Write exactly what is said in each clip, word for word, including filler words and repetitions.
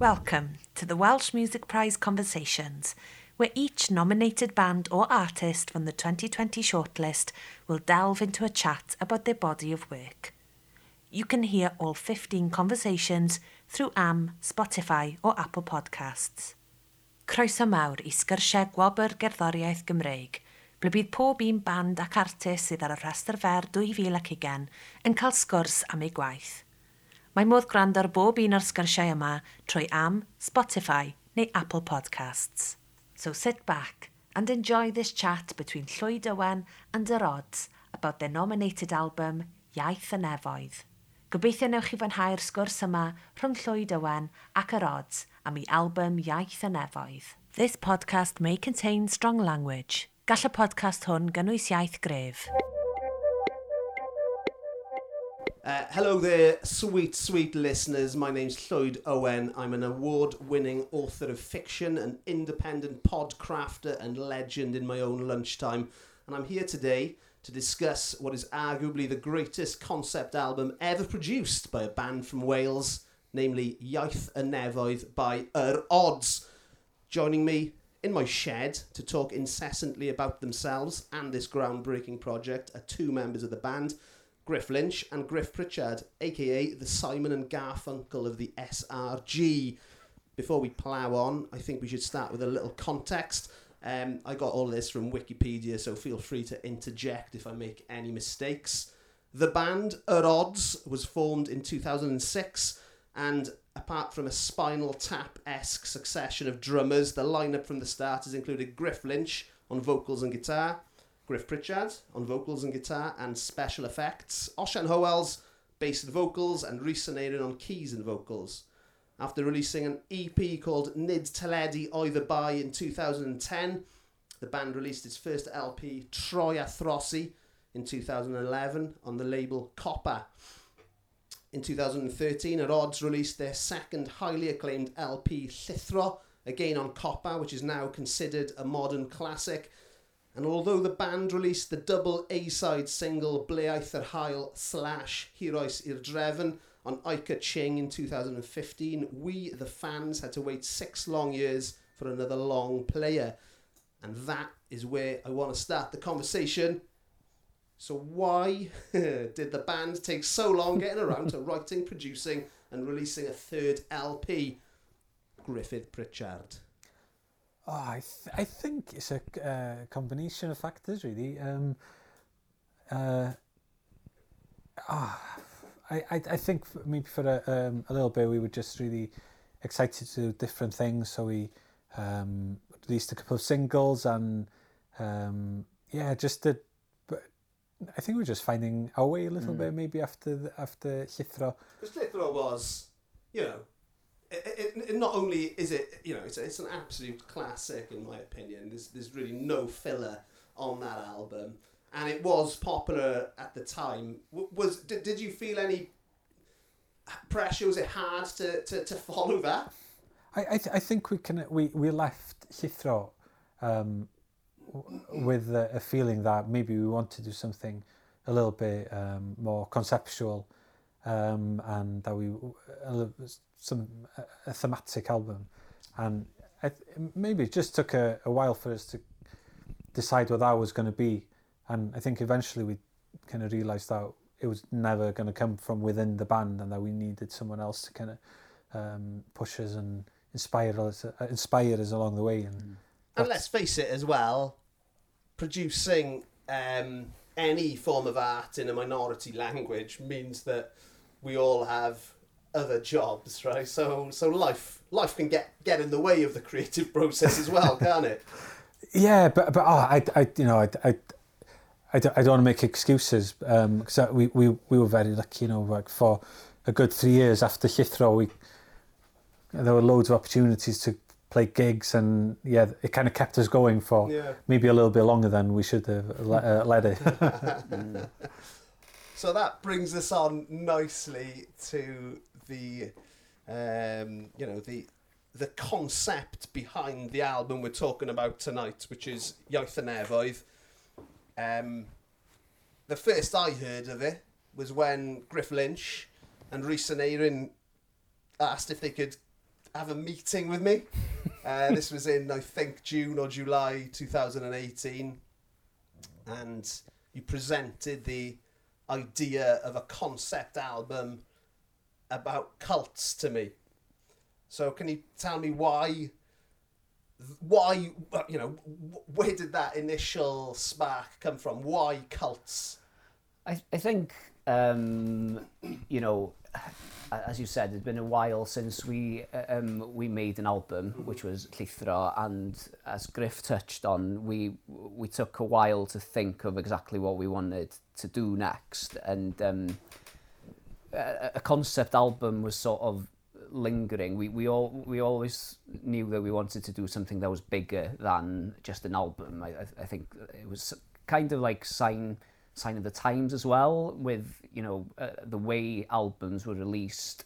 Welcome to the Welsh Music Prize Conversations, where each nominated band or artist from the twenty twenty shortlist will delve into a chat about their body of work. You can hear all fifteen conversations through A M, Spotify or Apple Podcasts. Croeso mawr I sgyrsiau gwobr gerddoriaeth Gymreig, ble bydd pob un band ac artist sydd ar y rhestr fer dwy fil ac ugain yn cael sgwrs am ei gwaith. Mae modd gwrando ar bob un o'r sgyrsiau yma trwy A M, Spotify neu Apple Podcasts. So sit back and enjoy this chat between Lloyd Owen and Yr Ods about their nominated album, Iaith y Nefoedd. Gobeithio newch chi fwynhau'r sgwrs yma rhwng Lloyd Owen ac Yr Ods am ei album Iaith y Nefoedd. This podcast may contain strong language. Gall y podcast hwn gynnwys iaith gref. Uh, hello there, sweet, sweet listeners. My name's Lloyd Owen. I'm an award-winning author of fiction, an independent pod crafter and legend in my own lunchtime. And I'm here today to discuss what is arguably the greatest concept album ever produced by a band from Wales, namely Iaith y Nefoedd by Yr Ods. Joining me in my shed to talk incessantly about themselves and this groundbreaking project are two members of the band, Griff Lynch and Griff Pritchard, a k a the Simon and Garfunkel of the S R G. Before we plough on, I think we should start with a little context. Um, I got all this from Wikipedia, so feel free to interject if I make any mistakes. The band, Yr Ods, was formed in two thousand six, and apart from a Spinal Tap-esque succession of drummers, the lineup from the start has included Griff Lynch on vocals and guitar, Griff Pritchard on vocals and guitar and special effects, Osian Howells, bass and vocals, and Rhys and Erin on keys and vocals. After releasing an E P called Nid Teledi yw'r Byd in two thousand ten, the band released its first L P, Troi a Throsi, in two thousand eleven on the label Copper. In two thousand thirteen, Yr Ods released their second highly acclaimed L P, Llithra, again on Copper, which is now considered a modern classic. And although the band released the double A-side single Blaithe the High/Heroic Irdriven on I Ka Ching in two thousand fifteen, we, the fans, had to wait six long years for another long player. And that is where I want to start the conversation. So why did the band take so long getting around to writing, producing and releasing a third L P, Griffith Pritchard? Oh, I, th- I think it's a uh, combination of factors, really. Um, uh, oh, I, I, I think for, maybe for a, um, a little bit we were just really excited to do different things, so we um, released a couple of singles and um, yeah, just did. But I think we were just finding our way a little mm. bit, maybe after the, after Llithra. Because Llithra was, you know. It, it, it not only is it, you know, it's, it's an absolute classic in my opinion. There's there's really no filler on that album, and it was popular at the time. Was did, did you feel any pressure? Was it hard to, to, to follow that? I I, th- I think we can we, we left Llithra um, with a, a feeling that maybe we want to do something a little bit um, more conceptual. Um, and that we uh, some uh, a thematic album, and I th- maybe it just took a, a while for us to decide what that was going to be, and I think eventually we kind of realised that it was never going to come from within the band, and that we needed someone else to kind of um, push us and inspire us, uh, inspire us along the way. And, mm. and let's face it as well, producing um, any form of art in a minority language means that we all have other jobs, right? So so life life can get, get in the way of the creative process as well, can't it? Yeah, but but oh, I I you know I I I don't, I don't want to make excuses because um, we, we we were very lucky, you know, like for a good three years after Llithra, we there were loads of opportunities to play gigs, and yeah, it kind of kept us going for yeah. maybe a little bit longer than we should have let, uh, let it. mm. So that brings us on nicely to the, um, you know, the the concept behind the album we're talking about tonight, which is Iaith y Nefoedd. Um, the first I heard of it was when Griff Lynch and Rhys and Erin asked if they could have a meeting with me. Uh, this was in, I think, June or July two thousand eighteen. And you presented the idea of a concept album about cults to me. So can you tell me why, why, you know, where did that initial spark come from? Why cults? I, I think, um, you know, as you said, it's been a while since we um, we made an album, which was Llithra, and as Griff touched on, we we took a while to think of exactly what we wanted to do next, and um, a, a concept album was sort of lingering. We we all we always knew that we wanted to do something that was bigger than just an album. I, I think it was kind of like sign. sign of the times as well, with, you know, uh, the way albums were released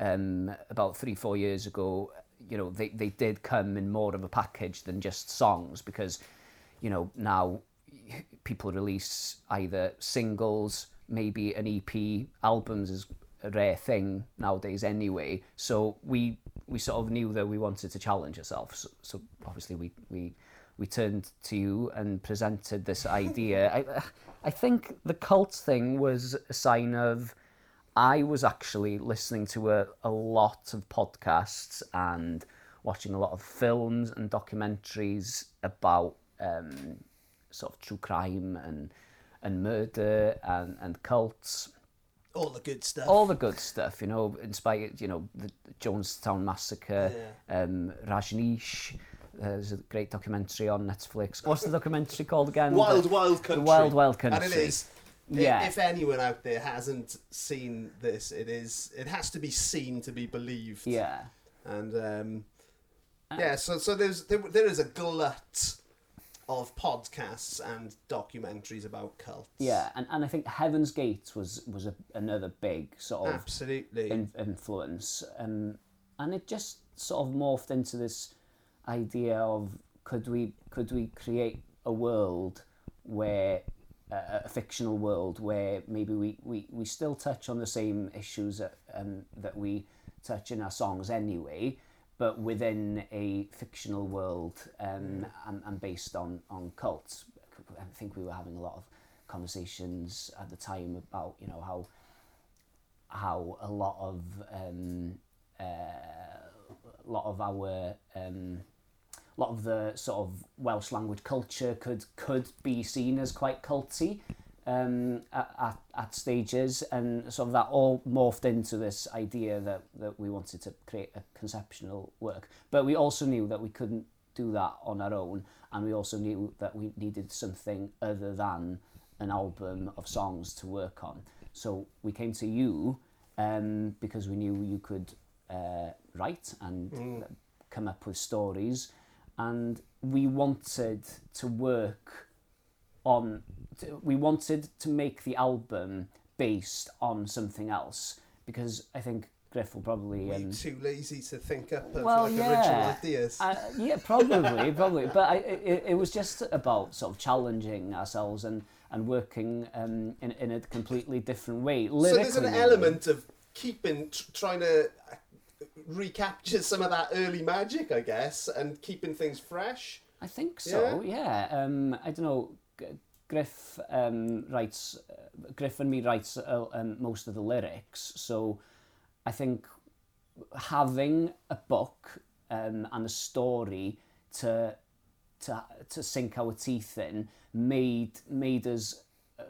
um, about three, four years ago. You know, they, they did come in more of a package than just songs, because, you know, now people release either singles, maybe an E P. Albums is a rare thing nowadays anyway. So we we sort of knew that we wanted to challenge ourselves. So, so obviously we, we, we turned to you and presented this idea. I, I, I think the cult thing was a sign of, I was actually listening to a, a lot of podcasts and watching a lot of films and documentaries about um, sort of true crime and and murder and, and cults. All the good stuff. All the good stuff, you know, inspired, you know, the Jonestown Massacre, yeah. um, Rajneesh. There's a great documentary on Netflix. What's the documentary called again? Wild the, Wild Country. The Wild Wild Country. And it is. Yeah. If anyone out there hasn't seen this, it is. It has to be seen to be believed. Yeah. And um, uh, yeah, so so there's there, there is a glut of podcasts and documentaries about cults. Yeah, and, and I think Heaven's Gate was was a, another big sort of absolutely in, influence, um, and it just sort of morphed into this idea of could we could we create a world where uh, a fictional world where maybe we, we, we still touch on the same issues that, um, that we touch in our songs anyway, but within a fictional world um, and, and based on, on cults. I think we were having a lot of conversations at the time about, you know, how how a lot of um, uh, a lot of our um, a lot of the sort of Welsh language culture could could be seen as quite culty um, at, at, at stages, and sort of that all morphed into this idea that, that we wanted to create a conceptual work. But we also knew that we couldn't do that on our own, and we also knew that we needed something other than an album of songs to work on. So we came to you um, because we knew you could uh, write and mm. come up with stories, and we wanted to work on to, we wanted to make the album based on something else, because I think Griff will probably um, Way too lazy to think up of well, like yeah. original ideas uh, yeah probably probably but I, it, it was just about sort of challenging ourselves and and working um, in, in a completely different way. Lyrically, so there's an element of keeping t- trying to recapture some of that early magic, I guess, and keeping things fresh. I think so, yeah. yeah. Um, I don't know, G- Griff um, writes, uh, Griff and me writes uh, um, most of the lyrics, so I think having a book um, and a story to to to sink our teeth in made made us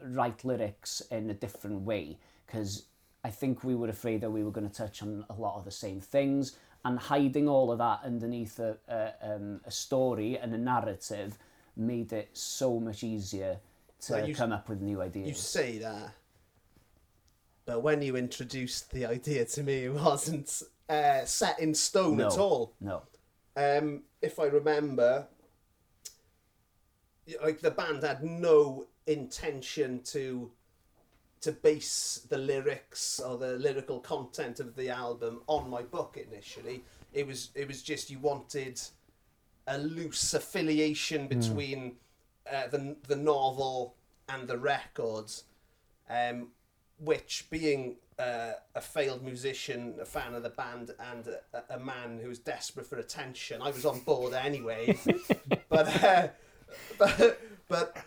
write lyrics in a different way, because I think we were afraid that we were going to touch on a lot of the same things, and hiding all of that underneath a, a, um, a story and a narrative made it so much easier to like you, come up with new ideas. You say that, but when you introduced the idea to me, it wasn't uh, set in stone no, at all. No. Um, if I remember, like the band had no intention to to base the lyrics or the lyrical content of the album on my book initially. It was it was just you wanted a loose affiliation between mm. uh, the the novel and the records, um, which, being uh, a failed musician, a fan of the band, and a, a man who was desperate for attention, I was on board anyway. but, uh, but but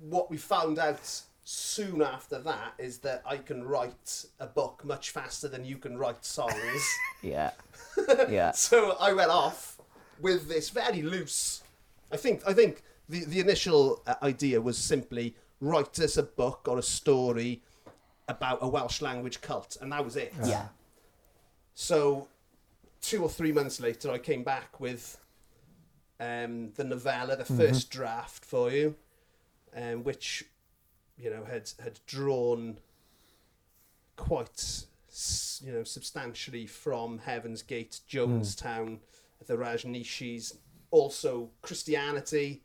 what we found out soon after that is that I can write a book much faster than you can write songs. Yeah, yeah. So I went off with this very loose. I think I think the the initial idea was simply write us a book or a story about a Welsh language cult, and that was it. Yeah. So, two or three months later, I came back with um, the novella, the mm-hmm. first draft for you, um, which, you know, had had drawn quite, you know, substantially from Heaven's Gate, Jonestown, mm. the Rajneeshis, also Christianity,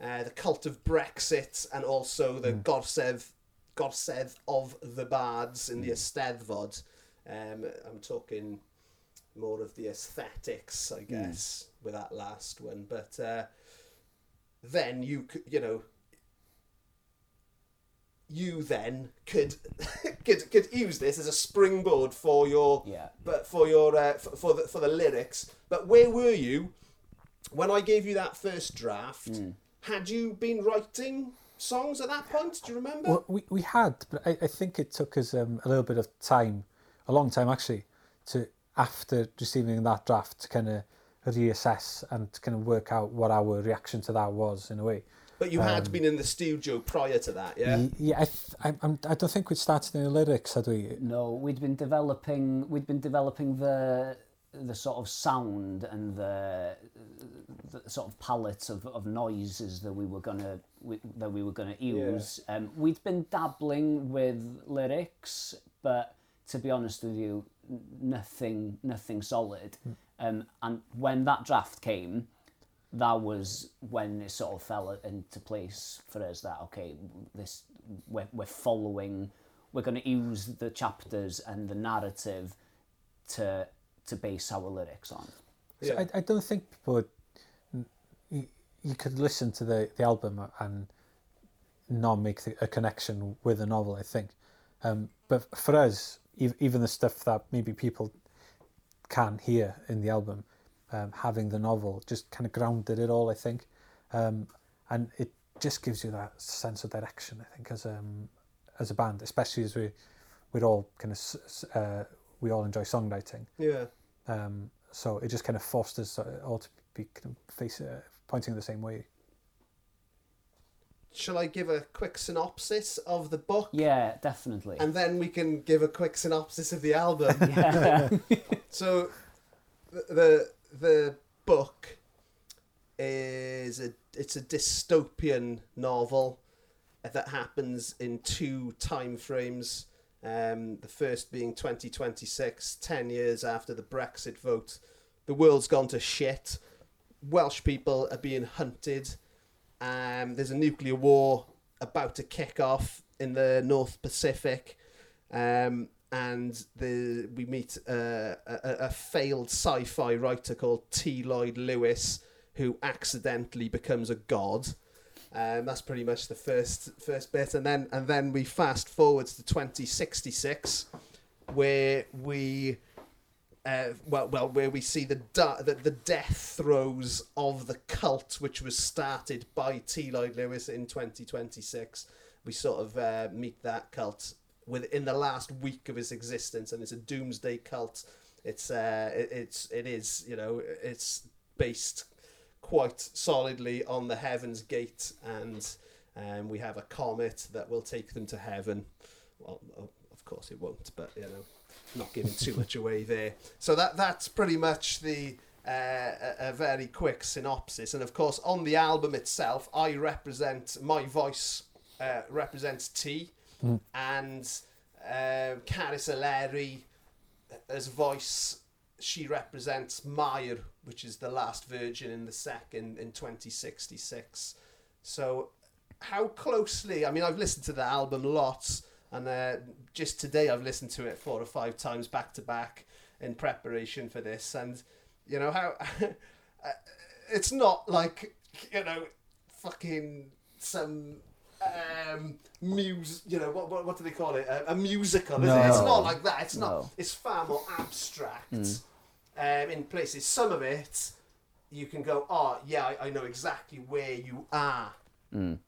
uh, the cult of Brexit, and also the mm. Gorsedd. Gorsedd of the Bards in the Eisteddfod. Um, I'm talking more of the aesthetics, I guess, mm. with that last one. But uh, then you could, you know, you then could could could use this as a springboard for your, yeah. but for your uh, for, for the for the lyrics. But where were you when I gave you that first draft? Mm. Had you been writing songs at that point? Do you remember? Well, we, we had, but I, I think it took us um, a little bit of time, a long time actually, to after receiving that draft to kind of reassess and to kind of work out what our reaction to that was in a way. But you um, had been in the studio prior to that, yeah? Yeah, I, th- I, I'm, I don't think we'd started any lyrics, had we? No, we'd been developing. We'd been developing the. the sort of sound and the, the sort of palette of, of noises that we were gonna we, that we were gonna use. Yeah. Um, we'd been dabbling with lyrics, but to be honest with you, nothing nothing solid. Mm. Um, and when that draft came, that was when it sort of fell into place for us. That okay, this we're we're following. We're gonna use the chapters and the narrative to. to base our lyrics on. Yeah. So I, I don't think people would, you, you could listen to the, the album and not make the, a connection with the novel, I think. Um, but for us, ev- even the stuff that maybe people can hear in the album, um, having the novel just kind of grounded it all, I think. Um, and it just gives you that sense of direction, I think, as um, as a band, especially as we, we're all kind of... Uh, we all enjoy songwriting. Yeah. Um, so it just kind of fosters all to be face, uh, pointing the same way. Shall I give a quick synopsis of the book? Yeah, definitely. And then we can give a quick synopsis of the album. Yeah. So the the book is a it's a dystopian novel that happens in two time frames. Um, the first being twenty twenty-six, ten years after the Brexit vote. The world's gone to shit. Welsh people are being hunted. Um, there's a nuclear war about to kick off in the North Pacific. Um, and the, we meet uh, a, a failed sci-fi writer called T. Lloyd Lewis, who accidentally becomes a god. Um, that's pretty much the first first bit, and then and then we fast forwards to twenty sixty-six, where we, uh, well, well, where we see the da- the, the death throes of the cult, which was started by T. Lloyd Lewis in twenty twenty-six. We sort of uh, meet that cult within the last week of its existence, and it's a doomsday cult. It's uh, it, it's it is you know it's based quite solidly on the Heaven's Gate, and um, we have a comet that will take them to heaven. Well, of course it won't, but you know, not giving too much away there. So that that's pretty much the uh, a very quick synopsis. And of course, on the album itself, I represent my voice uh, represents T, mm. and uh, Carys Eleri as voice. She represents Mair, which is the last virgin in the second in twenty sixty-six. So how closely, I mean, I've listened to the album lots, and uh, just today I've listened to it four or five times back to back in preparation for this. And, you know, how it's not like, you know, fucking some um, music, you know, what, what what do they call it? A, a musical, no. Isn't it? It's not like that. It's no. not. It's far more abstract. Mm. Um, in places, some of it, you can go, oh yeah, I, I know exactly where you are. Mm.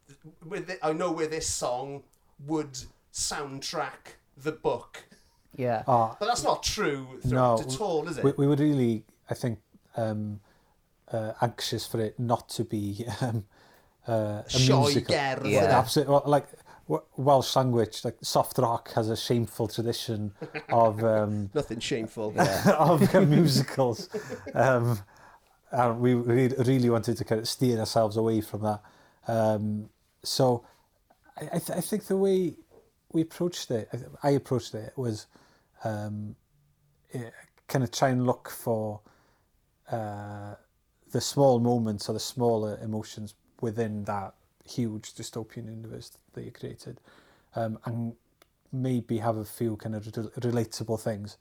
With the, I know where this song would soundtrack the book. Yeah, uh, but that's not true no, at all, is it? We, we were really, I think, um, uh, anxious for it not to be. Um, Uh, a musical, yeah. Absolutely. Like Welsh language, like soft rock has a shameful tradition of um, nothing shameful yeah. of uh, musicals, um, and we re- really wanted to kind of steer ourselves away from that. Um, so, I, th- I think the way we approached it, I, th- I approached it, was um, it, kind of try and look for uh, the small moments or the smaller emotions within that huge dystopian universe that you created, um, and maybe have a few kind of re- relatable things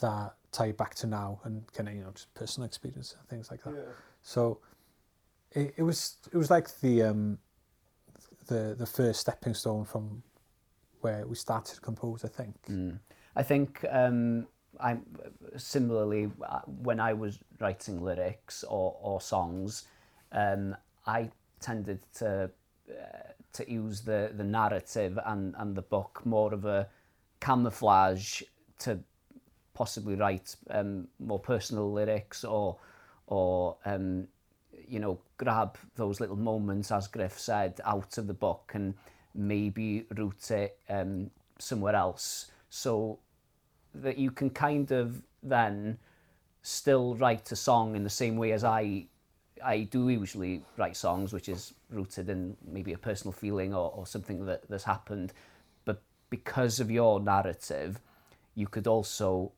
that tie back to now and kind of, you know, just personal experience and things like that. Yeah. So it, it was it was like the um, the the first stepping stone from where we started to compose, I think. Mm. I think um, I similarly when I was writing lyrics or or songs, um, I tended to uh, to use the, the narrative and, and the book more of a camouflage to possibly write um, more personal lyrics or or um, you know, grab those little moments, as Griff said, out of the book and maybe route it um, somewhere else, so that you can kind of then still write a song in the same way as I. I do usually write songs, which is rooted in maybe a personal feeling or, or something that that's happened. But because of your narrative, you could also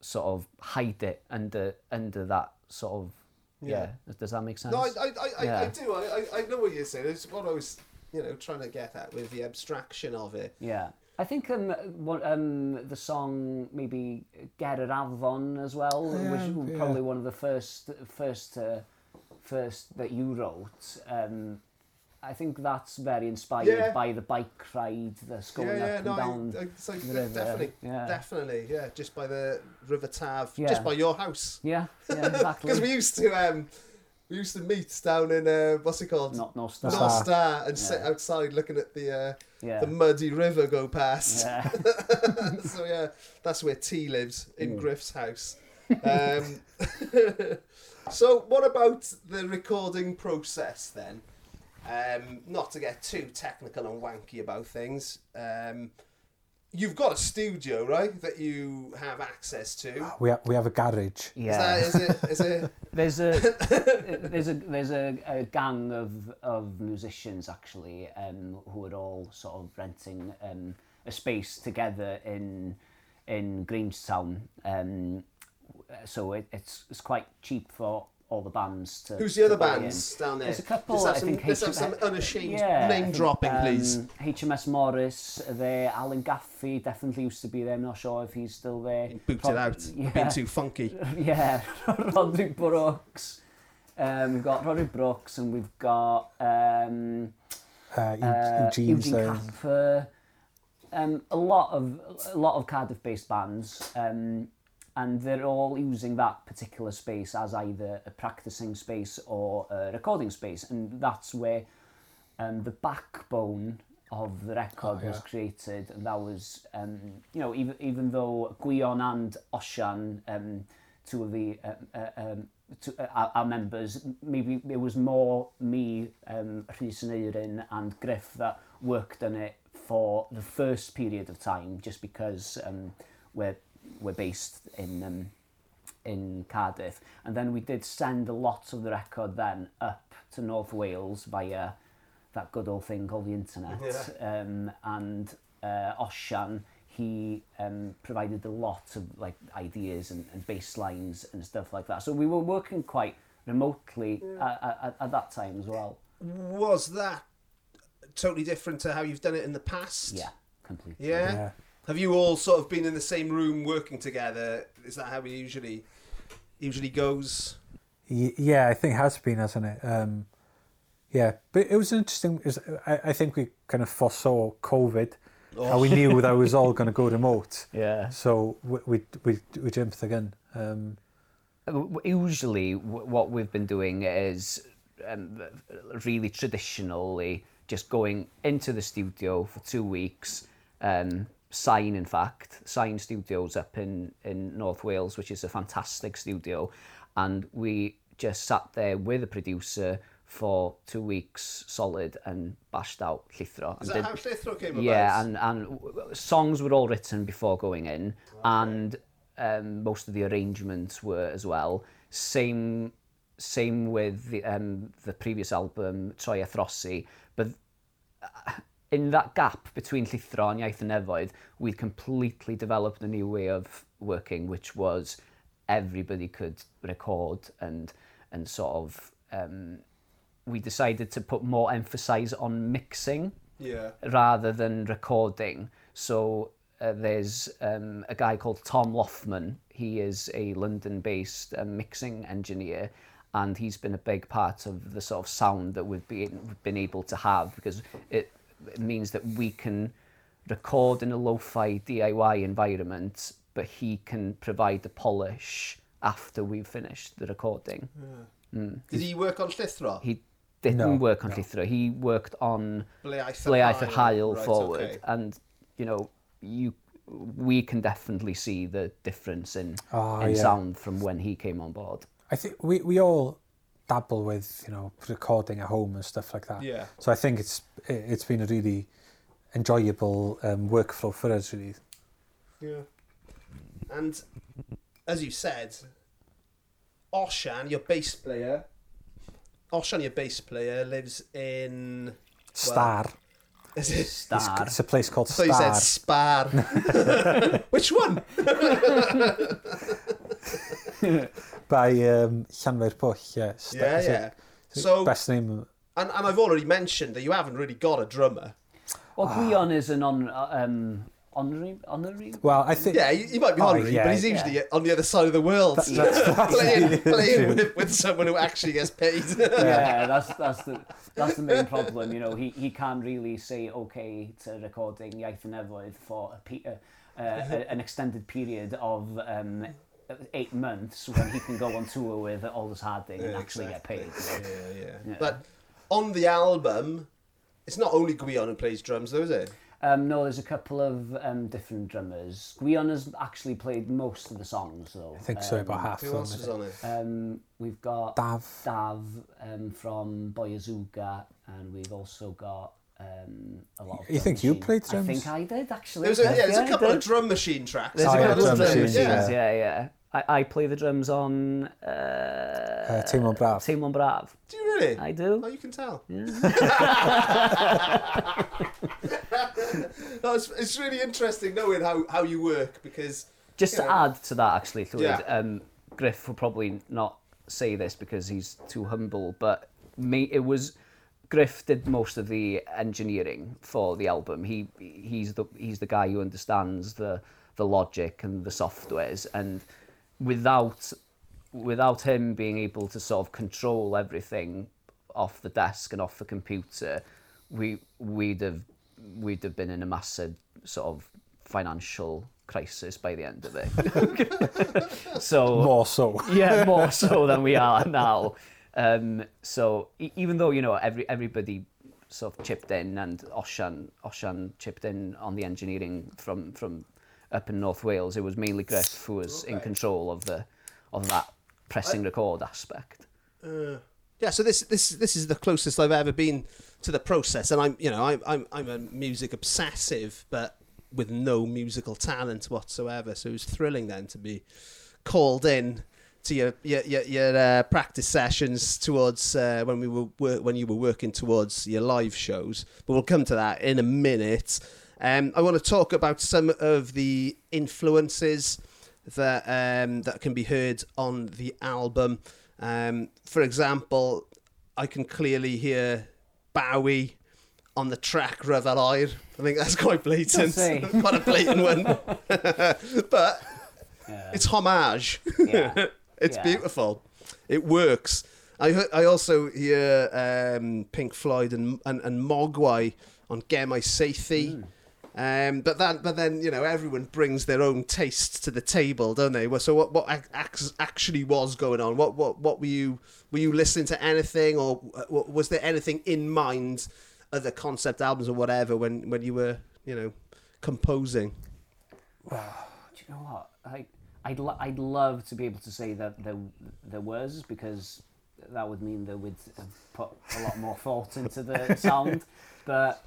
sort of hide it under under that sort of yeah. yeah. Does that make sense? No, I I I, yeah. I, I do. I, I know what you're saying. It's what I was, you know, trying to get at with the abstraction of it. Yeah. I think um, what, um, the song maybe Gerddi Afon as well, yeah, which was yeah. probably one of the first first. Uh, first that you wrote, um, I think that's very inspired yeah. by the bike ride that's going yeah, yeah, up and no, down I, I, so the river. Definitely, yeah. definitely, yeah, just by the River Tav, yeah. just by your house. Yeah, yeah, exactly. Because we used to um, we used to meet down in, uh, what's it called? Not North Star. North Star, and yeah. sit outside looking at the uh, yeah. the muddy river go past. Yeah. So yeah, that's where T lives, in mm. Griff's house. Um, so what about the recording process then? Um, not to get too technical and wanky about things, um, you've got a studio, right, that you have access to? We have, we have a garage. Yeah. Is that, is it, is it... There's a there's a there's a, a gang of of musicians actually, um, who are all sort of renting um, a space together in in Greenstown. Um, So it, it's it's quite cheap for all the bands to. Who's the other bands in. Down there? There's a couple. Let's have some, I think let's H- have some unashamed yeah, name think, dropping, um, please. H M S Morris, there. Alan Gaffey definitely used to be there. I'm not sure if he's still there. He booted Pro- out. Yeah. Been too funky. Yeah, Rodney Brooks. Um, we've got Rodney Brooks, and we've got um, uh, uh, Eugene Copper. Um, a lot of a lot of Cardiff-based bands. Um, And they're all using that particular space as either a practicing space or a recording space. And that's where um, the backbone of the record oh, yeah. was created. And that was, um, you know, even even though Gwion and Osian, um, two of the uh, uh, um, two, uh, our, our members, maybe it was more me, um, Rhys and Eirin and Griff that worked on it for the first period of time, just because um, we're... were based in um, in Cardiff, and then we did send a lot of the record then up to North Wales via that good old thing called the internet. Yeah. Um, and uh, Osian, he um, provided a lot of like ideas and, and bass lines and stuff like that. So we were working quite remotely yeah. at, at, at that time as well. Was that totally different to how you've done it in the past? Yeah, completely. Yeah. yeah. Have you all sort of been in the same room working together? Is that how it usually usually goes? Yeah, I think it has been, hasn't it? Um, Yeah, but it was interesting. I think we kind of foresaw COVID, oh. how we knew that it was all going to go remote. Yeah. So we we we, we jumped again. Um, Usually, what we've been doing is um, really traditionally just going into the studio for two weeks. Um, Sign, in fact, Sign Studios up in in North Wales, which is a fantastic studio, and we just sat there with a producer for two weeks solid and bashed out Llithra. Is that did, how Llithra came about? Yeah, and, and songs were all written before going in, wow. and um, most of the arrangements were as well. Same same with the, um, the previous album, Troi a Throsi, but uh, in that gap between Llithra and Iaith y Nefoedd, we'd completely developed a new way of working, which was everybody could record and and sort of... Um, we decided to put more emphasis on mixing yeah. rather than recording. So uh, there's um, a guy called Tom Loughman. He is a London-based uh, mixing engineer, and he's been a big part of the sort of sound that we've been, we've been able to have, because it, it means that we can record in a lo-fi D I Y environment, but he can provide the polish after we've finished the recording. Yeah. Mm. Did he work on Llithra? He didn't no, work on no. Llithra. He worked on Blaithe the High right, forward. Okay. And, you know, you we can definitely see the difference in, oh, in yeah. sound from when he came on board. I think we, we all... dabble with, you know, recording at home and stuff like that. Yeah. So I think it's it's been a really enjoyable um, workflow for us, really. Yeah. And as you said, Osian, your bass player, Osian, your bass player, lives in well, Star. Is it Star? It's, it's a place called Star. So you said Spar. Which one? By um, Llanfair Pwll, yeah. St- yeah, yeah. It, so, best name. And, and I've already mentioned that you haven't really got a drummer. Well, Gwion oh. is an on, um, honorary, honorary. Well, I think. Yeah, he might be honorary, oh, yeah, but he's usually yeah. on the other side of the world, that's, that's, that's playing, playing with, with someone who actually gets paid. yeah, that's that's the that's the main problem. You know, he he can't really say okay to recording Iaith y Nefoedd for a, pe- uh, a, an extended period of. Um, eight months when he can go on tour with Aldous Harding yeah, and actually exactly. get paid. You know? yeah, yeah, yeah. But on the album, it's not only Gwion who plays drums, though, is it? Um, no, there's a couple of um, different drummers. Gwion has actually played most of the songs, though. I think um, so, about half of them. Who else is on it? Um, we've got Dav, Dav um, from Boyazuga, and we've also got Um, a lot of you think machine. You played drums? I think I did, actually. There's a, yeah, there's yeah, a couple of drum machine tracks. There's oh, a couple yeah, of drum machines, yeah. yeah, yeah. I, I play the drums on... Uh, uh, Teimlo'n Braf. Teimlo'n Braf. Do you really? I do. Oh, you can tell. Yeah. no, it's, it's really interesting knowing how, how you work, because... Just to know. Add to that, actually, Lloyd, yeah. um, Griff will probably not say this because he's too humble, but me, it was... Griff did most of the engineering for the album. He he's the he's the guy who understands the the logic and the softwares. And without without him being able to sort of control everything off the desk and off the computer, we we'd have we'd have been in a massive sort of financial crisis by the end of it. so more so. Yeah, more so than we are now. Um, so e- even though, you know, every everybody sort of chipped in, and Osian Osian chipped in on the engineering from, from up in North Wales, it was mainly Griff who was okay. in control of the of that pressing I, record aspect. Uh, yeah, so this this this is the closest I've ever been to the process, and I'm you know I'm I'm, I'm a music obsessive, but with no musical talent whatsoever. So it was thrilling then to be called in. To your your your, your uh, practice sessions towards uh, when we were wor- when you were working towards your live shows, but we'll come to that in a minute. Um, I want to talk about some of the influences that um, that can be heard on the album. Um, for example, I can clearly hear Bowie on the track Ryfel Oer. I think that's quite blatant, quite a blatant one, but yeah. it's homage. Yeah. It's yeah. beautiful. It works. I I also hear um, Pink Floyd and and, and Mogwai on Gemau Seithi. Mm. Um, but that, but then, you know, everyone brings their own tastes to the table, don't they? So what, what ac- actually was going on? What, what, what were you, were you listening to anything, or was there anything in mind, other concept albums or whatever, when, when you were, you know, composing? Well, do you know what? I, I'd, lo- I'd love to be able to say that there, there was, because that would mean that we'd put a lot more thought into the sound, but.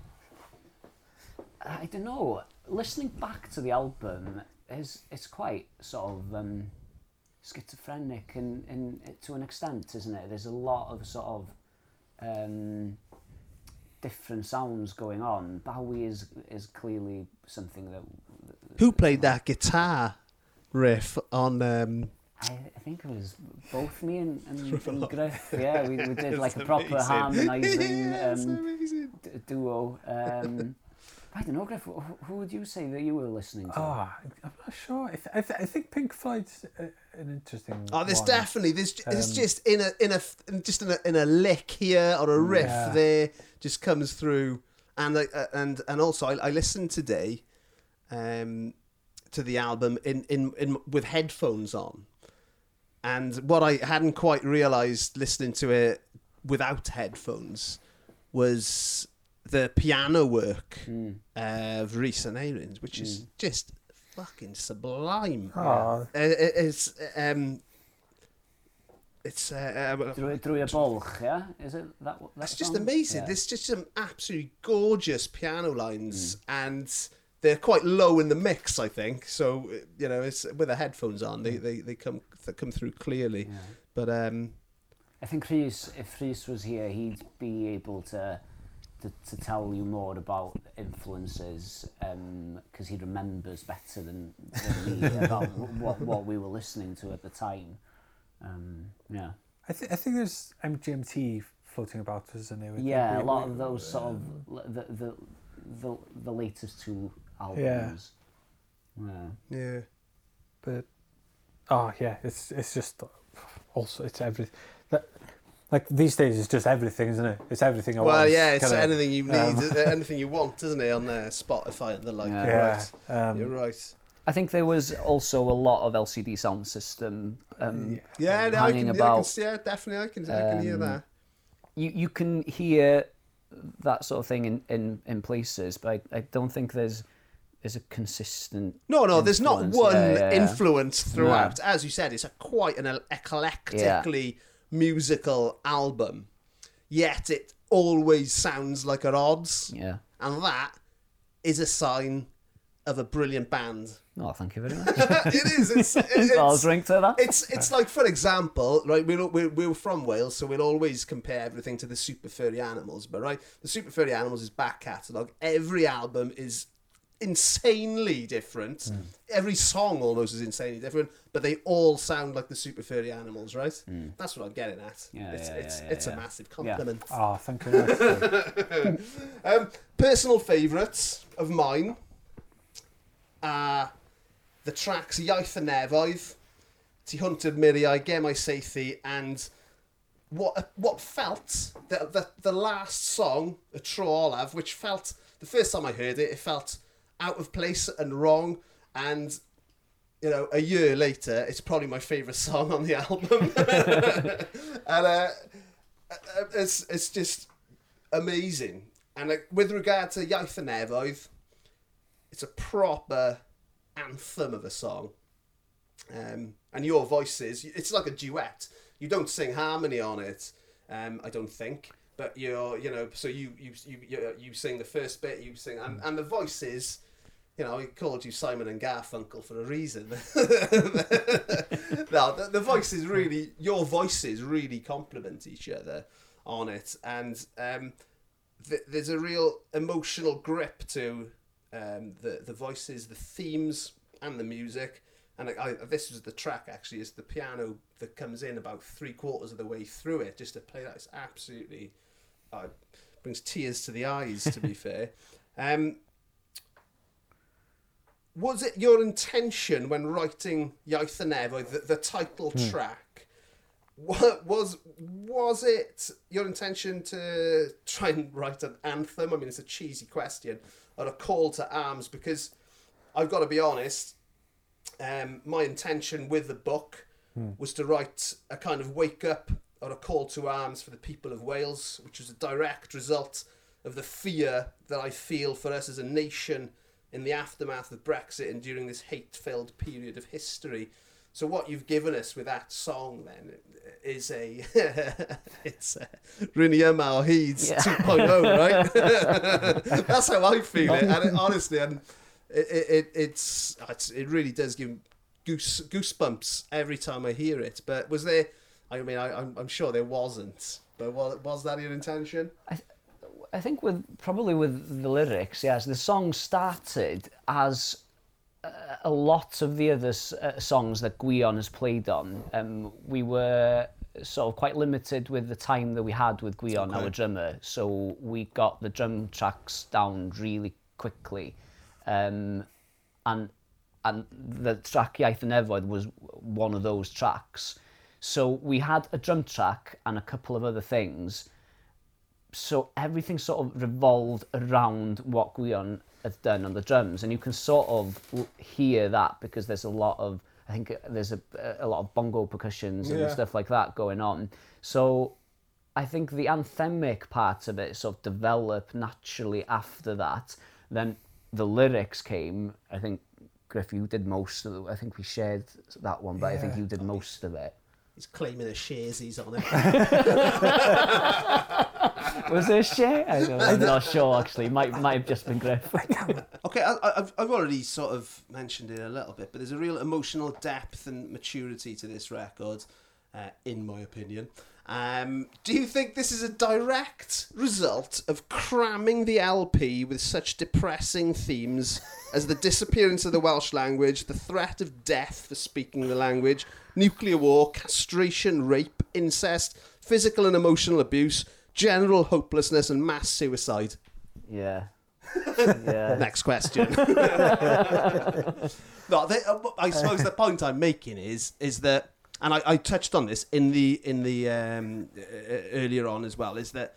I don't know. Listening back to the album is it's quite sort of um, schizophrenic and in, in, to an extent, isn't it? There's a lot of sort of um, different sounds going on. Bowie is is clearly something that. Who played that guitar riff on? Um... I, I think it was both me and, and, and Griff. Yeah, we, we did like a proper harmonising um, d- duo. Um, I don't know, Griff, who would you say that you were listening to? Oh, I'm not sure. I, th- I, th- I think Pink Floyd's a, an interesting Oh, there's one. definitely, there's, um, there's just in a in a just in a, in a lick here or a riff yeah. there, just comes through. And I, and and also, I, I listened today um, to the album in, in, in with headphones on. And what I hadn't quite realised listening to it without headphones was the piano work mm. uh, of Rhys and Erin, which is mm. just fucking sublime. Aww. It, it, it's um, it's uh, uh, Drwy, Drwy y Bwlch, yeah, is it that? that that's song? Just amazing. Yeah. There's just some absolutely gorgeous piano lines, mm. and they're quite low in the mix, I think. So you know, it's with the headphones on, they they, they come they come through clearly. Yeah. But um, I think Rhys, if Rhys was here, he'd be able to. To, to tell you more about influences, because um, he remembers better than, than me about what, what we were listening to at the time. Um, yeah, I think I think there's M G M T floating about as a new. Yeah, we, a lot we, of those sort um, of the, the the the latest two albums. Yeah. Yeah. yeah. But oh yeah, it's it's just also it's everything. That, Like, these days, it's just everything, isn't it? It's everything I well, want. Well, yeah, it's kinda, anything you need, um, anything you want, isn't it, on there, Spotify and the like. Yeah. You're right. Um, You're right. I think there was also a lot of L C D sound system um, yeah, um, no, hanging I can, about. I can, yeah, definitely, I can, I can um, hear that. You you can hear that sort of thing in, in, in places, but I, I don't think there's... Is a consistent no no influence. There's not one yeah, yeah, yeah. influence throughout. No. As you said, it's a quite an eclectically yeah. musical album, yet it always sounds like Yr Ods. Yeah, and that is a sign of a brilliant band. Oh, thank you very much. It is. It's, it's, I'll drink to that. It's it's like, for example, right? We we we were from Wales, so we'll always compare everything to the Super Furry Animals. But right, the Super Furry Animals is back catalogue. Every album is insanely different. Mm. Every song almost is insanely different, but they all sound like the Super Furry Animals, right? Mm. That's what I'm getting at. Yeah, it's yeah, it's, yeah, it's yeah. a massive compliment. Yeah. Oh, thank you. um, personal favourites of mine are the tracks Iaith y Nefoedd, Ti Hwnt yr Miriau, Gemau Seithi, and what what felt the, the, the last song, a Tro Olaf, which felt, the first time I heard it, it felt out of place and wrong, and you know, a year later, it's probably my favourite song on the album. And uh, it's it's just amazing. And uh, with regard to Iaith y Nefoedd, it's a proper anthem of a song. Um, and your voices, it's like a duet. You don't sing harmony on it, um, I don't think. But you're, you know, so you you you you sing the first bit, you sing, and, and the voices. You know, he called you Simon and Garfunkel for a reason. No, the, the voices really, your voices really complement each other on it. And um, th- there's a real emotional grip to um, the, the voices, the themes and the music. And I, I, this was the track, actually, is the piano that comes in about three quarters of the way through it, just to play that. It's absolutely, oh, it brings tears to the eyes, to be fair. Um, Was it your intention when writing Iaith y Nefoedd, the, the title mm. track, What was was it your intention to try and write an anthem? I mean, it's a cheesy question, or a call to arms, because I've got to be honest, um, my intention with the book hmm. was to write a kind of wake-up or a call to arms for the people of Wales, which was a direct result of the fear that I feel for us as a nation in the aftermath of Brexit and during this hate-filled period of history. So what you've given us with that song then is a it's a Rhynia Mawr Heeds two point oh, right? That's how I feel it, and it, honestly, and it, it it's it really does give goose goosebumps every time I hear it. But was there? I mean, I, I'm I'm sure there wasn't, but was, was that your intention? I th- I think with probably with the lyrics, yes, the song started as a lot of the other uh, songs that Gwion has played on. Um, we were sort of quite limited with the time that we had with Gwion, okay. our drummer, so we got the drum tracks down really quickly. Um, and and the track Iaith y Nefoedd was one of those tracks. So we had a drum track and a couple of other things. So everything sort of revolved around what Gwion had done on the drums, and you can sort of hear that because there's a lot of, I think there's a, a lot of bongo percussions and yeah. stuff like that going on. So I think the anthemic part of it sort of developed naturally after that. Then the lyrics came. I think, Griff, you did most of it. I think we shared that one, but yeah. I think you did most of it. He's claiming the shares he's on it. Was there a share? I don't, I'm not sure, actually. Might might have just been Griff. Okay, I, I've I've already sort of mentioned it a little bit, but there's a real emotional depth and maturity to this record, uh, in my opinion. Um, do you think this is a direct result of cramming the L P with such depressing themes as the disappearance of the Welsh language, the threat of death for speaking the language, nuclear war, castration, rape, incest, physical and emotional abuse, general hopelessness and mass suicide? Yeah. yeah. Next question. No, they, I suppose the point I'm making is is that, and I, I touched on this in the in the um, uh, earlier on as well, is that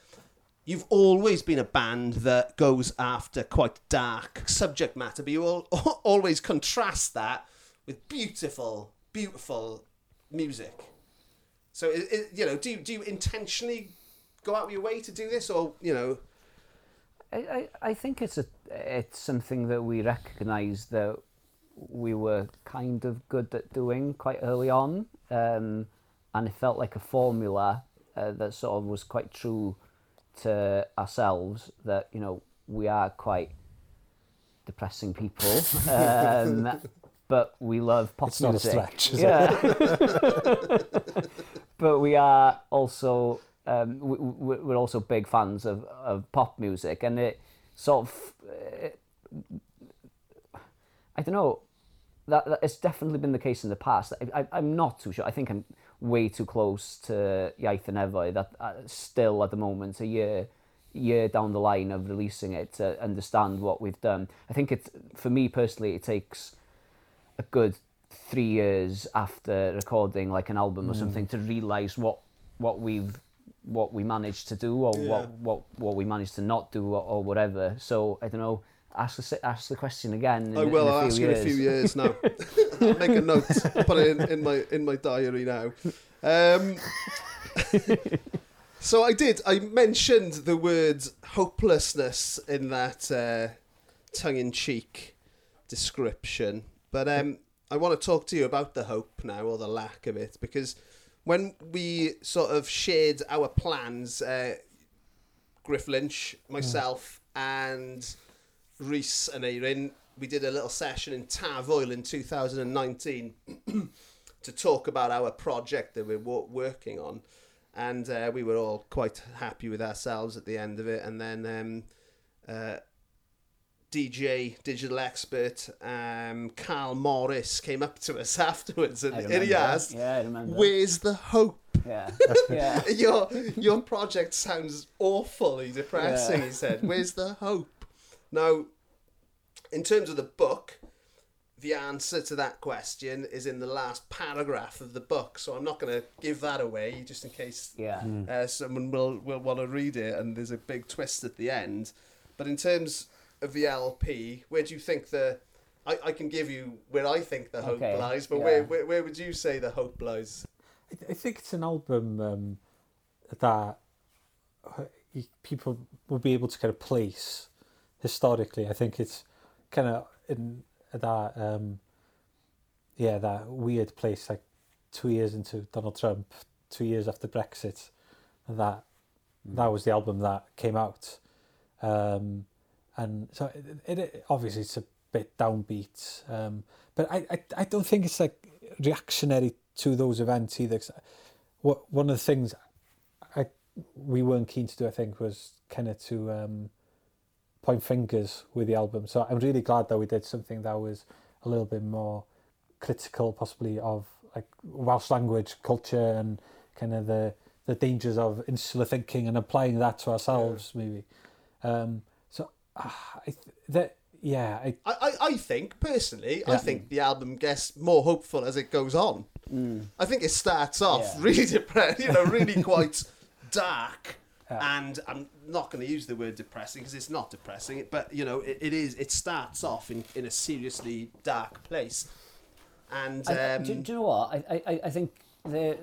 you've always been a band that goes after quite dark subject matter, but you all, always contrast that with beautiful, beautiful music. So, it, it, you know, do you, do you intentionally go out of your way to do this, or, you know? I, I, I think it's a it's something that we recognised that we were kind of good at doing quite early on, um, and it felt like a formula uh, that sort of was quite true to ourselves, that, you know, we are quite depressing people, um, but we love pop it's music. It's not a stretch, is yeah. it? But we are also... Um, we, we're also big fans of, of pop music, and it sort of, it, I don't know, that, that it's definitely been the case in the past. I, I, I'm not too sure. I think I'm way too close to Iaith y Nefoedd that uh, still at the moment, a year year down the line of releasing it, to understand what we've done. I think it, for me personally, it takes a good three years after recording like an album or mm. something to realise what what we've what we managed to do or yeah. what, what what we managed to not do or, or whatever. So, I don't know, ask the, ask the question again in, I will, I'll ask you in a few years now. I'll make a note, put it in, in my in my diary now. Um, so I did, I mentioned the word hopelessness in that uh, tongue-in-cheek description, but um, I want to talk to you about the hope now, or the lack of it, because when we sort of shared our plans, uh, Griff Lynch, myself, mm. and Rhys and Erin, we did a little session in Tavoil in two thousand nineteen to talk about our project that we were working on. And uh, we were all quite happy with ourselves at the end of it. And then um, uh, D J, digital expert, um, Carl Morris came up to us afterwards, and, and he asked, yeah, where's the hope? Yeah. yeah. your your project sounds awfully depressing, yeah. he said. Where's the hope? Now, in terms of the book, the answer to that question is in the last paragraph of the book, so I'm not going to give that away just in case yeah. mm. uh, someone will, will want to read it, and there's a big twist at the end. But in terms of the L P, where do you think the... I, I can give you where I think the hope okay. lies, but yeah. where, where where would you say the hope lies? I, I think it's an album um, that people will be able to kind of place historically. I think it's kind of in... that um yeah that weird place, like two years into Donald Trump, two years after Brexit, and that mm. that was the album that came out, um and so it, it obviously it's a bit downbeat, um but I, I I don't think it's like reactionary to those events either. What one of the things I we weren't keen to do, I think, was kind of to um point fingers with the album. So I'm really glad that we did something that was a little bit more critical, possibly, of like Welsh language, culture, and kind of the the dangers of insular thinking and applying that to ourselves, yeah. maybe. Um, so uh, I th- that yeah, I I I think personally, yeah. I think the album gets more hopeful as it goes on. Mm. I think it starts off yeah. really depressed, you know, really quite dark. And I'm not going to use the word depressing because it's not depressing, but, you know, it, it is. It starts off in, in a seriously dark place. And I, um, do, do you know what? I I, I think the,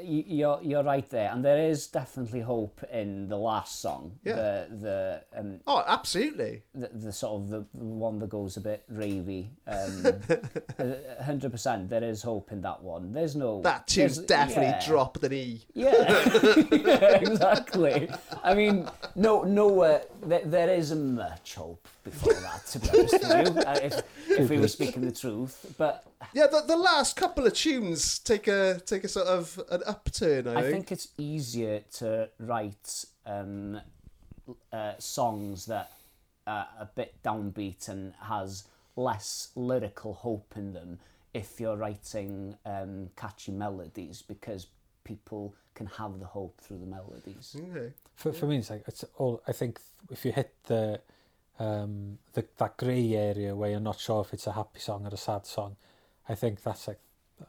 you're you're right there, and there is definitely hope in the last song. Yeah. The the um, oh, absolutely. The, the sort of the one that goes a bit ravey. A hundred percent. There is hope in that one. There's no that tune's definitely yeah. dropped an E. Yeah. yeah, exactly. I mean, no, no. Uh, there, there isn't much hope before that, to be honest with you. Uh, if if we were speaking the truth, but yeah, the the last couple of tunes take a take. A sort of an upturn. I, I think. think it's easier to write um, uh, songs that are a bit downbeat and has less lyrical hope in them if you're writing um, catchy melodies, because people can have the hope through the melodies. Okay. For for me, it's like it's all. I think if you hit the um, the that grey area where you're not sure if it's a happy song or a sad song, I think that's like.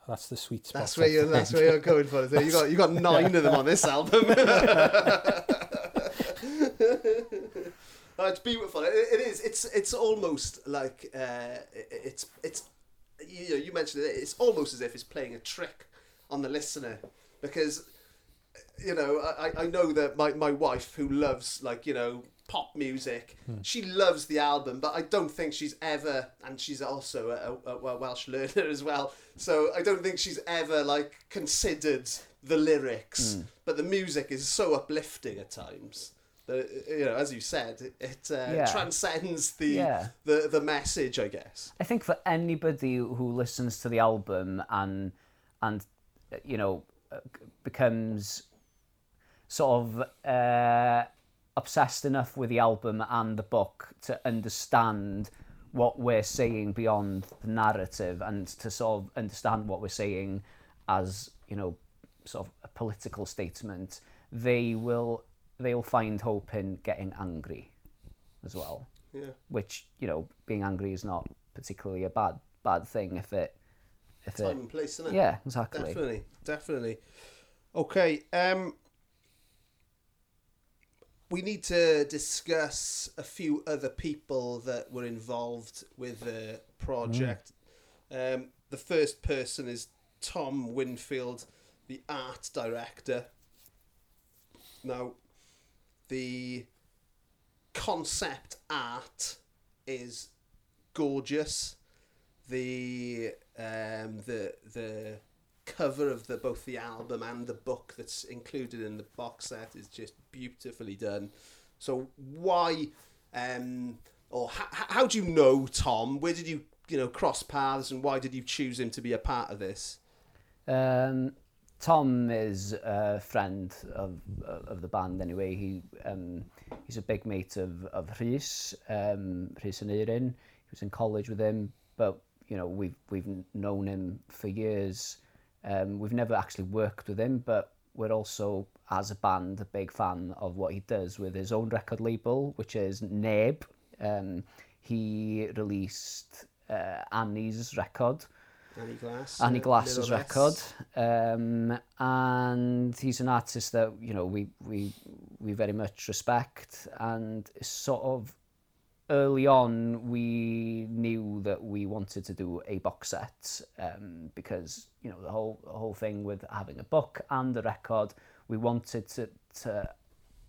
That's the sweet spot. That's where you're. That's where you're going for. You got. You got nine of them on this album. Oh, it's beautiful. It, it is. It's. It's almost like. Uh, it, it's. It's. You know. You mentioned it. It's almost as if it's playing a trick on the listener, because, you know, I, I know that my, my wife, who loves, like, you know, pop music, hmm. she loves the album, but I don't think she's ever, and she's also a, a, a Welsh learner as well, so I don't think she's ever, like, considered the lyrics, mm. but the music is so uplifting at times that, you know, as you said, it, it uh, yeah. transcends the, yeah. the the message, I guess. I think for anybody who listens to the album and and you know becomes sort of uh obsessed enough with the album and the book to understand what we're saying beyond the narrative, and to sort of understand what we're saying as, you know, sort of a political statement, they will they will find hope in getting angry as well. Yeah. Which, you know, being angry is not particularly a bad bad thing if it if time it, and place, isn't it? Yeah, exactly. Definitely, definitely. Okay, um we need to discuss a few other people that were involved with the project. Mm. Um, the first person is Tom Winfield, the art director. Now, the concept art is gorgeous. The um, the the cover of the both the album and the book that's included in the box set is just beautifully done. So why um or h- how do you know Tom? Where did you you know cross paths, and why did you choose him to be a part of this? um Tom is a friend of of the band anyway. He um he's a big mate of of Rhys, um Rhys and Erin. He was in college with him, but you know we've we've known him for years. Um, we've never actually worked with him, but we're also, as a band, a big fan of what he does with his own record label, which is Neb. Um, he released uh, Annie's record. Annie Glass. Annie Glass's uh, record. Um, and he's an artist that, you know, we, we we very much respect, and sort of early on we knew that we wanted to do a box set, um, because, you know, the whole the whole thing with having a book and a record, we wanted to, to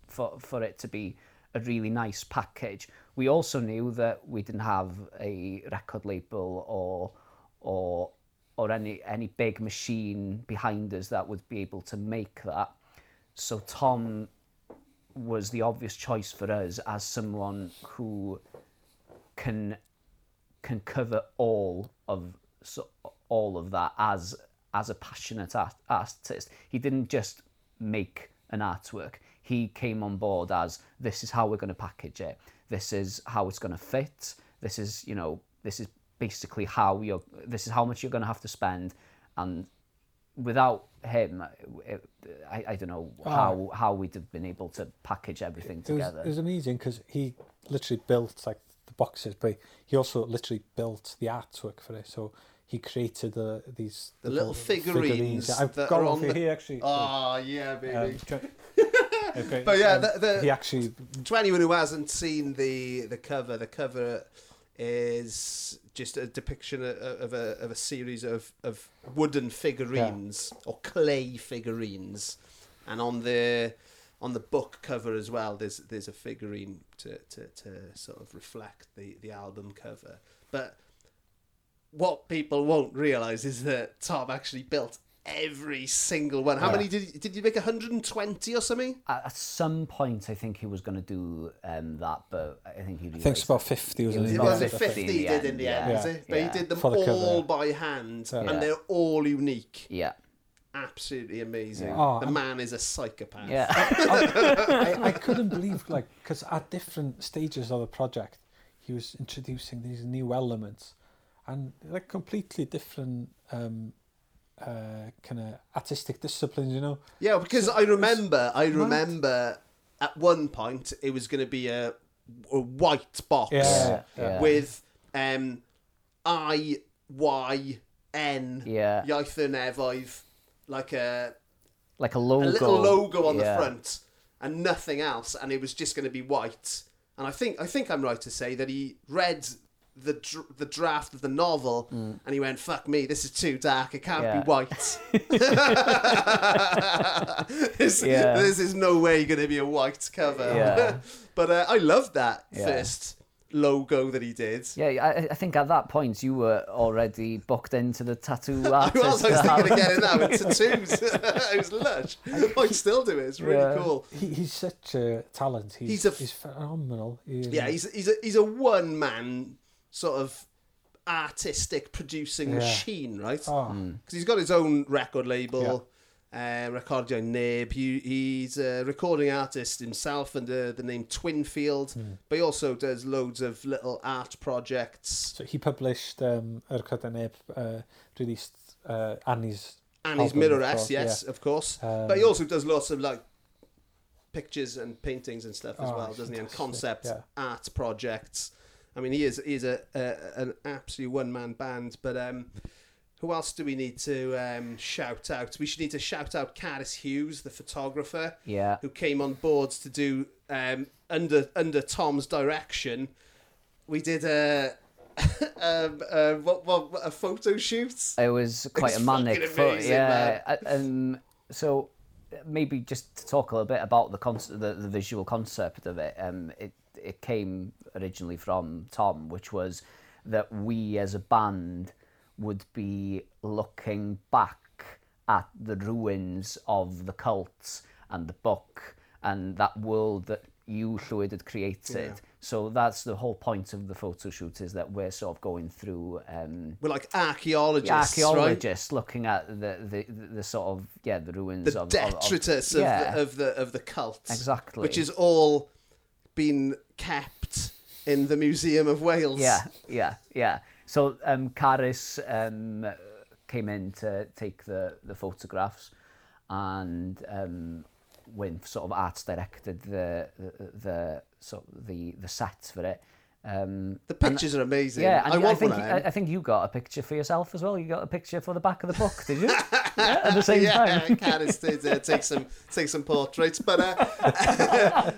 for for it to be a really nice package. We also knew that we didn't have a record label or or or any any big machine behind us that would be able to make that. So Tom was the obvious choice for us as someone who can can cover all of so, all of that as as a passionate art, artist. He didn't just make an artwork. He came on board as, this is how we're going to package it. This is how it's going to fit. This is, you know, this is basically how you're, this is how much you're going to have to spend. And without him, it, I, I don't know oh. how, how we'd have been able to package everything it, together. It was, it was amazing because he literally built like the boxes, but he also literally built the artwork for it. So he created the these the little, little figurines. figurines. I've that got one for the... here actually. Oh, so, yeah, baby. Um, okay. But yeah, um, the, the, he actually. To anyone who hasn't seen the the cover, the cover is just a depiction of a of a series of, of wooden figurines yeah. or clay figurines, and on the on the book cover as well, there's there's a figurine to to, to sort of reflect the, the album cover. But what people won't realise is that Tom actually built every single one. How yeah. many did did you make? one hundred twenty or something? At, at some point, I think he was going to do um, that, but I think he. I think it's about fifty, wasn't it? Was it fifty? He did in the end, was it? But he did them all by hand, yeah. and they're all unique. Yeah, absolutely amazing. Yeah. Oh, the man is a psychopath. Yeah, I, I, I couldn't believe, like, because at different stages of the project, he was introducing these new elements, and like completely different. Um, Uh, kind of artistic disciplines, you know. Yeah, because so, I remember, I remember mad. At one point it was going to be a, a white box yeah, yeah. with um, I Y N, yeah, Iaith y Nefoedd, like a like a logo, a little logo on yeah. the front, and nothing else, and it was just going to be white. And I think I think I'm right to say that he read the dr- the draft of the novel mm. and he went, fuck me, this is too dark, it can't yeah. be white. this, yeah. this is no way going to be a white cover. Yeah. But uh, I loved that yeah. first logo that he did. Yeah, I, I think at that point you were already booked into the tattoo artist. I was, I was thinking of getting that with tattoos. It was lush. I still do it. It's really yeah. cool. He, he's such a talent. He's, he's, a, he's phenomenal. He is, yeah, he's, he's, a, he's a one-man sort of artistic producing yeah. machine, right? Because oh. mm. he's got his own record label, yeah. uh, Recordio Neb. He, he's a recording artist himself under the name Twinfield, mm. but he also does loads of little art projects. So he published um, Recordio Neb, uh, released uh, Annie's Annie's Mirror-S, yes, yeah. of course. Um, but he also does lots of like pictures and paintings and stuff as oh, well, doesn't he? And concept yeah. art projects. I mean, he is he is a, a an absolute one man band. But um, who else do we need to um, shout out? We should need to shout out Carys Hughes, the photographer, yeah, who came on board to do um, under under Tom's direction. We did a um, uh, what, what a photo shoot. It was quite it's a manic, amazing, photo, yeah. I, um, so maybe just to talk a little bit about the concept, the, the visual concept of it. Um, it. It came originally from Tom, which was that we as a band would be looking back at the ruins of the cults and the book and that world that you, Llywyd, had created. Yeah. So that's the whole point of the photo shoot, is that we're sort of going through... Um, we're like archaeologists, Archaeologists, right? Looking at the, the, the, the sort of, yeah, the ruins the of... The detritus of, of, yeah. of, the, of, the, of the cults. Exactly. Which is all... been kept in the Museum of Wales. Yeah, yeah, yeah. So um, Carys um, came in to take the, the photographs, and um, Wynf sort of arts directed the the the, sort of the the set for it. Um, the pictures and, are amazing. Yeah, and I, want I think one of them. I, I think you got a picture for yourself as well. You got a picture for the back of the book, did you? Yeah, at the same yeah, time. Carys did uh, take some take some portraits, but uh,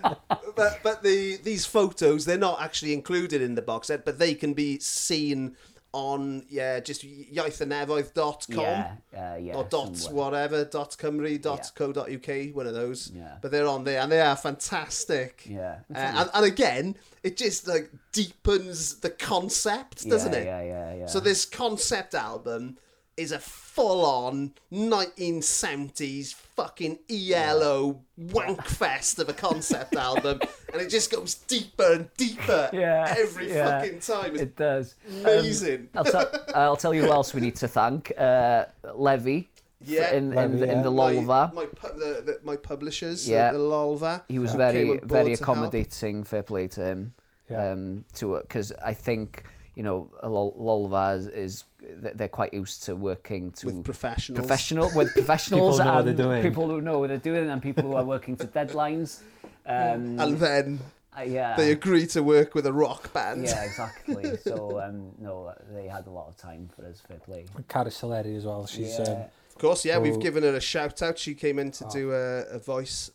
but but the these photos, they're not actually included in the box set, but they can be seen on yeah just iaith y nefoedd dot com yeah, uh, yeah, or dot somewhere. whatever dot Cymru dot yeah. co dot U K, one of those. Yeah. But they're on there and they are fantastic. Yeah, uh, and, and again, it just like deepens the concept, doesn't yeah, it? Yeah, yeah, yeah. So this concept album is a full-on nineteen seventies fucking E L O yeah. wank fest of a concept album, and it just goes deeper and deeper yeah, every yeah, fucking time. It's it does. Amazing. Um, I'll, ta- I'll tell you who else we need to thank. Uh, Levy. Yeah, in, Levy, in, yeah. in the Lolva. My my, pu- the, the, my publishers, yeah. the, the Lolva. He was very, very accommodating, fair play to him. Yeah. Um, to because I think... You know, Lolva is, is they're quite used to working to with professionals, professional with professionals, people and doing. people who know what they're doing, and people who are working to deadlines. Um, and then uh, yeah, they agree to work with a rock band. Yeah, exactly. So um, no, they had a lot of time for us. Fair play. Carys Eleri as well. She's yeah. um, of course, yeah. So, we've given her a shout out. She came in to oh. do a, a voice,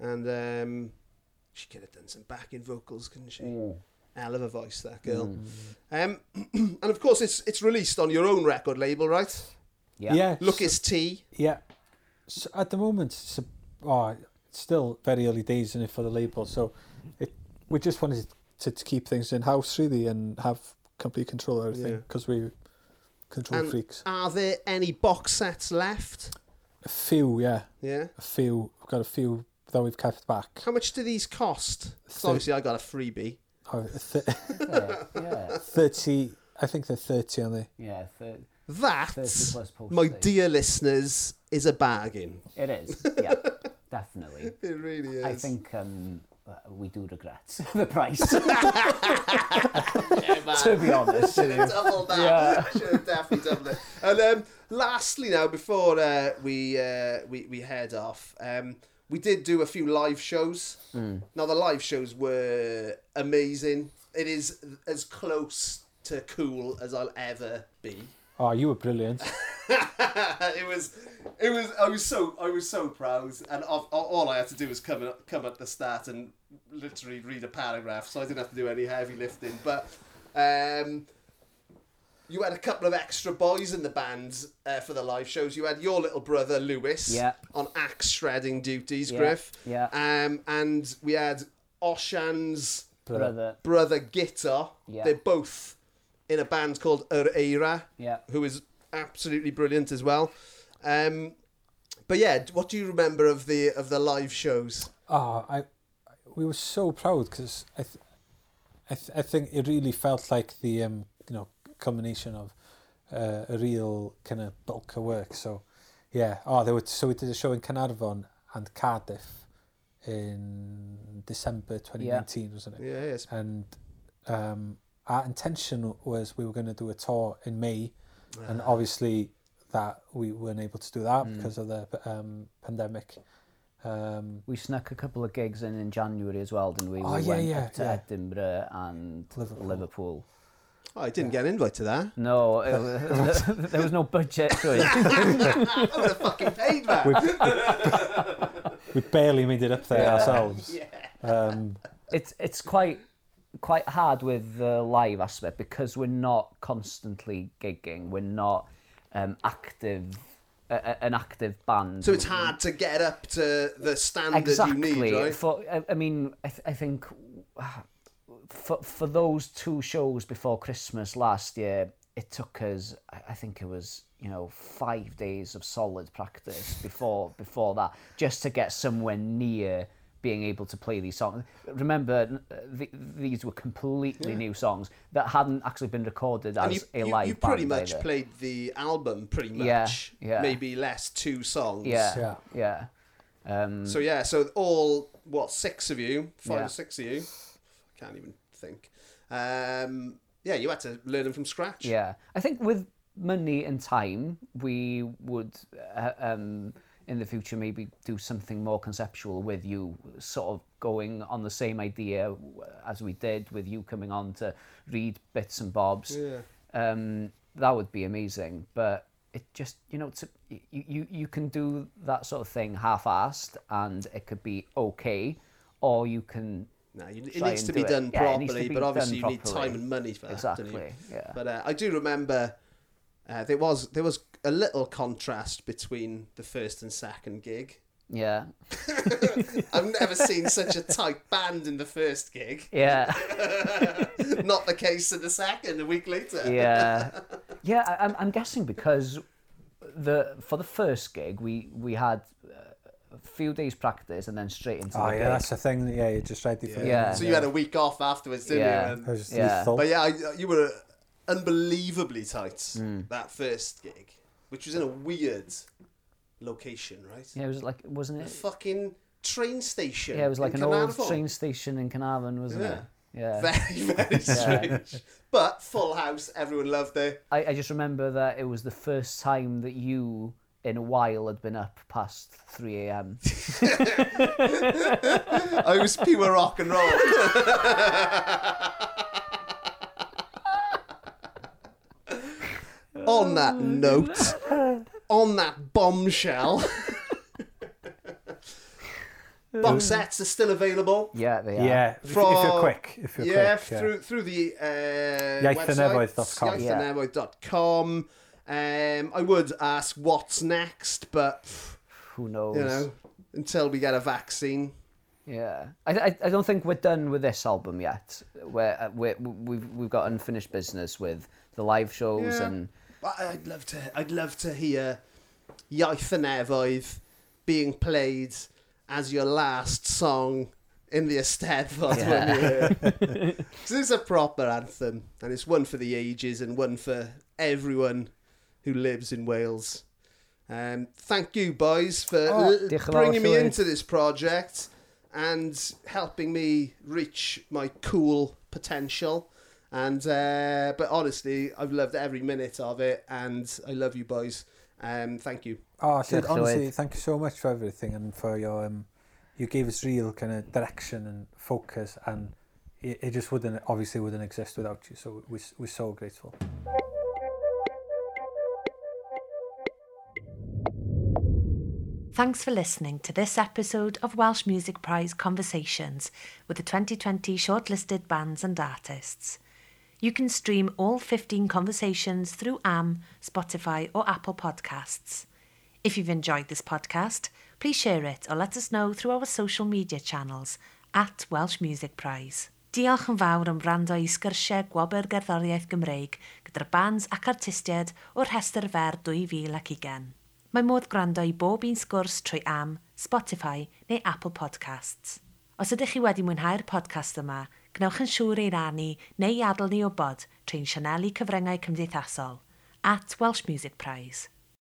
and um, she could have done some backing vocals, couldn't she? Mm. Hell of a voice, that girl. Mm. Um, and of course, it's it's released on your own record label, right? Yeah. yeah Lucas so, T. Yeah. So at the moment, it's, a, oh, it's still very early days in it for the label, so it, we just wanted to, to keep things in house really and have complete control of everything because yeah. we control and freaks. Are there any box sets left? A few, yeah. Yeah. A few. We've got a few that we've kept back. How much do these cost? So, obviously, I got a freebie. Oh, th- yeah, yeah. thirty. I think they're thirty, aren't they? Yeah. Thir- that, my dear listeners, is a bargain. It is. Yeah, definitely. It really is. I think um, we do regret the price. yeah, to be honest, should have doubled that. Yeah. I should have definitely doubled it. And um, lastly, now before uh, we uh, we we head off. Um, We did do a few live shows. Mm. Now, the live shows were amazing. It is as close to cool as I'll ever be. Oh, you were brilliant. it was, it was, I was so, I was so proud. And of, all I had to do was come, come at the start and literally read a paragraph. So I didn't have to do any heavy lifting. But, um... you had a couple of extra boys in the band uh, for the live shows. You had your little brother, Lewis, yeah. on axe shredding duties, yeah. Griff. Yeah. Um, and we had Oshan's brother, brother Gitar. Yeah. They're both in a band called Yr Eira, yeah. who is absolutely brilliant as well. Um, but yeah, what do you remember of the of the live shows? Oh, I, we were so proud because I, th- I, th- I think it really felt like the, um, you know, combination of uh, a real kind of bulk of work. So yeah, oh there were so we did a show in Carnarvon and Cardiff in December twenty nineteen, yeah. wasn't it? Yeah, yes. And um, our intention was we were going to do a tour in May, wow. and obviously that we weren't able to do that mm. because of the um, pandemic. Um, we snuck a couple of gigs in in January as well, didn't we? Oh, we yeah, went yeah, up to yeah. Edinburgh and Liverpool. Liverpool. Oh, I didn't yeah. get an invite to that. No, it, there was no budget for it. I would have fucking paid that. We, we, we barely made it up there yeah. ourselves. Yeah. Um, it's it's quite quite hard with the live aspect because we're not constantly gigging. We're not um, active, uh, an active band. So it's hard to get up to the standard exactly. you need, right? For, I, I mean, I, th- I think... For for those two shows before Christmas last year, it took us, I think it was, you know, five days of solid practice before before that, just to get somewhere near being able to play these songs. Remember, th- these were completely yeah. new songs that hadn't actually been recorded as you, a live band. You, you pretty band much either. played the album, pretty much. Yeah, yeah. Maybe less two songs. Yeah, yeah. yeah. Um, so, yeah, so all, what, six of you, five yeah. or six of you, can't even think. Um, yeah, you had to learn them from scratch. Yeah, I think with money and time, we would uh, um, in the future maybe do something more conceptual with you sort of going on the same idea as we did with you coming on to read bits and bobs. Yeah. Um, that would be amazing. But it just, you know, to, you, you, you can do that sort of thing half-assed and it could be okay, or you can... No, you, it, needs do do it. Yeah, it needs to be done properly, but obviously you properly. Need time and money for that. Exactly, don't you? Yeah. But uh, I do remember uh, there was there was a little contrast between the first and second gig. Yeah. I've never seen such a tight band in the first gig. Yeah. Not the case in the second, a week later. Yeah. Yeah, I, I'm, I'm guessing because the for the first gig, we, we had... Uh, a few days practice and then straight into oh, the Oh yeah, gig. That's the thing. Yeah, you're just ready for yeah. it. Yeah. So you yeah. had a week off afterwards, didn't yeah. you? And, yeah. But yeah, I, you were unbelievably tight mm. that first gig, which was in a weird location, right? Yeah, it was like, wasn't it? A fucking train station. Yeah, it was like an Carnarvon. Old train station in Carnarvon, wasn't yeah. it? Yeah. Very, very strange. Yeah. But full house, everyone loved it. I, I just remember that it was the first time that you... in a while had been up past three a.m. I was pure rock and roll. On that note, on that bombshell, box sets are still available. Yeah, they are. Yeah, From, if you're quick. If you're yeah, quick, yeah. through through the uh, website, iaith y nefoedd dot com. Um, I would ask what's next, but who knows? You know, until we get a vaccine. Yeah, I, I, I don't think we're done with this album yet. We're, we're we've we've got unfinished business with the live shows yeah. and. I'd love to. I'd love to hear Iaith y Nefoedd being played as your last song in the Eisteddfod. Yeah. This is a proper anthem, and it's one for the ages and one for everyone who lives in Wales. Um, thank you, boys, for oh, l- bringing me into this project and helping me reach my cool potential. And uh, but honestly, I've loved every minute of it, and I love you, boys. Um, thank you. Oh, dude, honestly, thank you so much for everything and for your. Um, you gave us real kind of direction and focus, and it, it just wouldn't obviously wouldn't exist without you. So we we're so grateful. Thanks for listening to this episode of Welsh Music Prize Conversations with the twenty twenty shortlisted bands and artists. You can stream all fifteen conversations through A M, Spotify or Apple Podcasts. If you've enjoyed this podcast, please share it or let us know through our social media channels at Welsh Music Prize. Diolch yn fawr am wrando i sgyrsiau Gwobyr Gerddoriaeth Gymreig gyda'r bands ac artistiaid o'r rhestr fer dwy fil ac ugain. Mae modd gwrando i bob un sgwrs trwy A M, Spotify neu Apple Podcasts. Os ydych chi wedi mwynhau'r podcast yma, gwnewch yn siŵr ei rannu neu i adael ni o bod trwy'n sianeli cyfryngau cymdeithasol at Welsh Music Prize.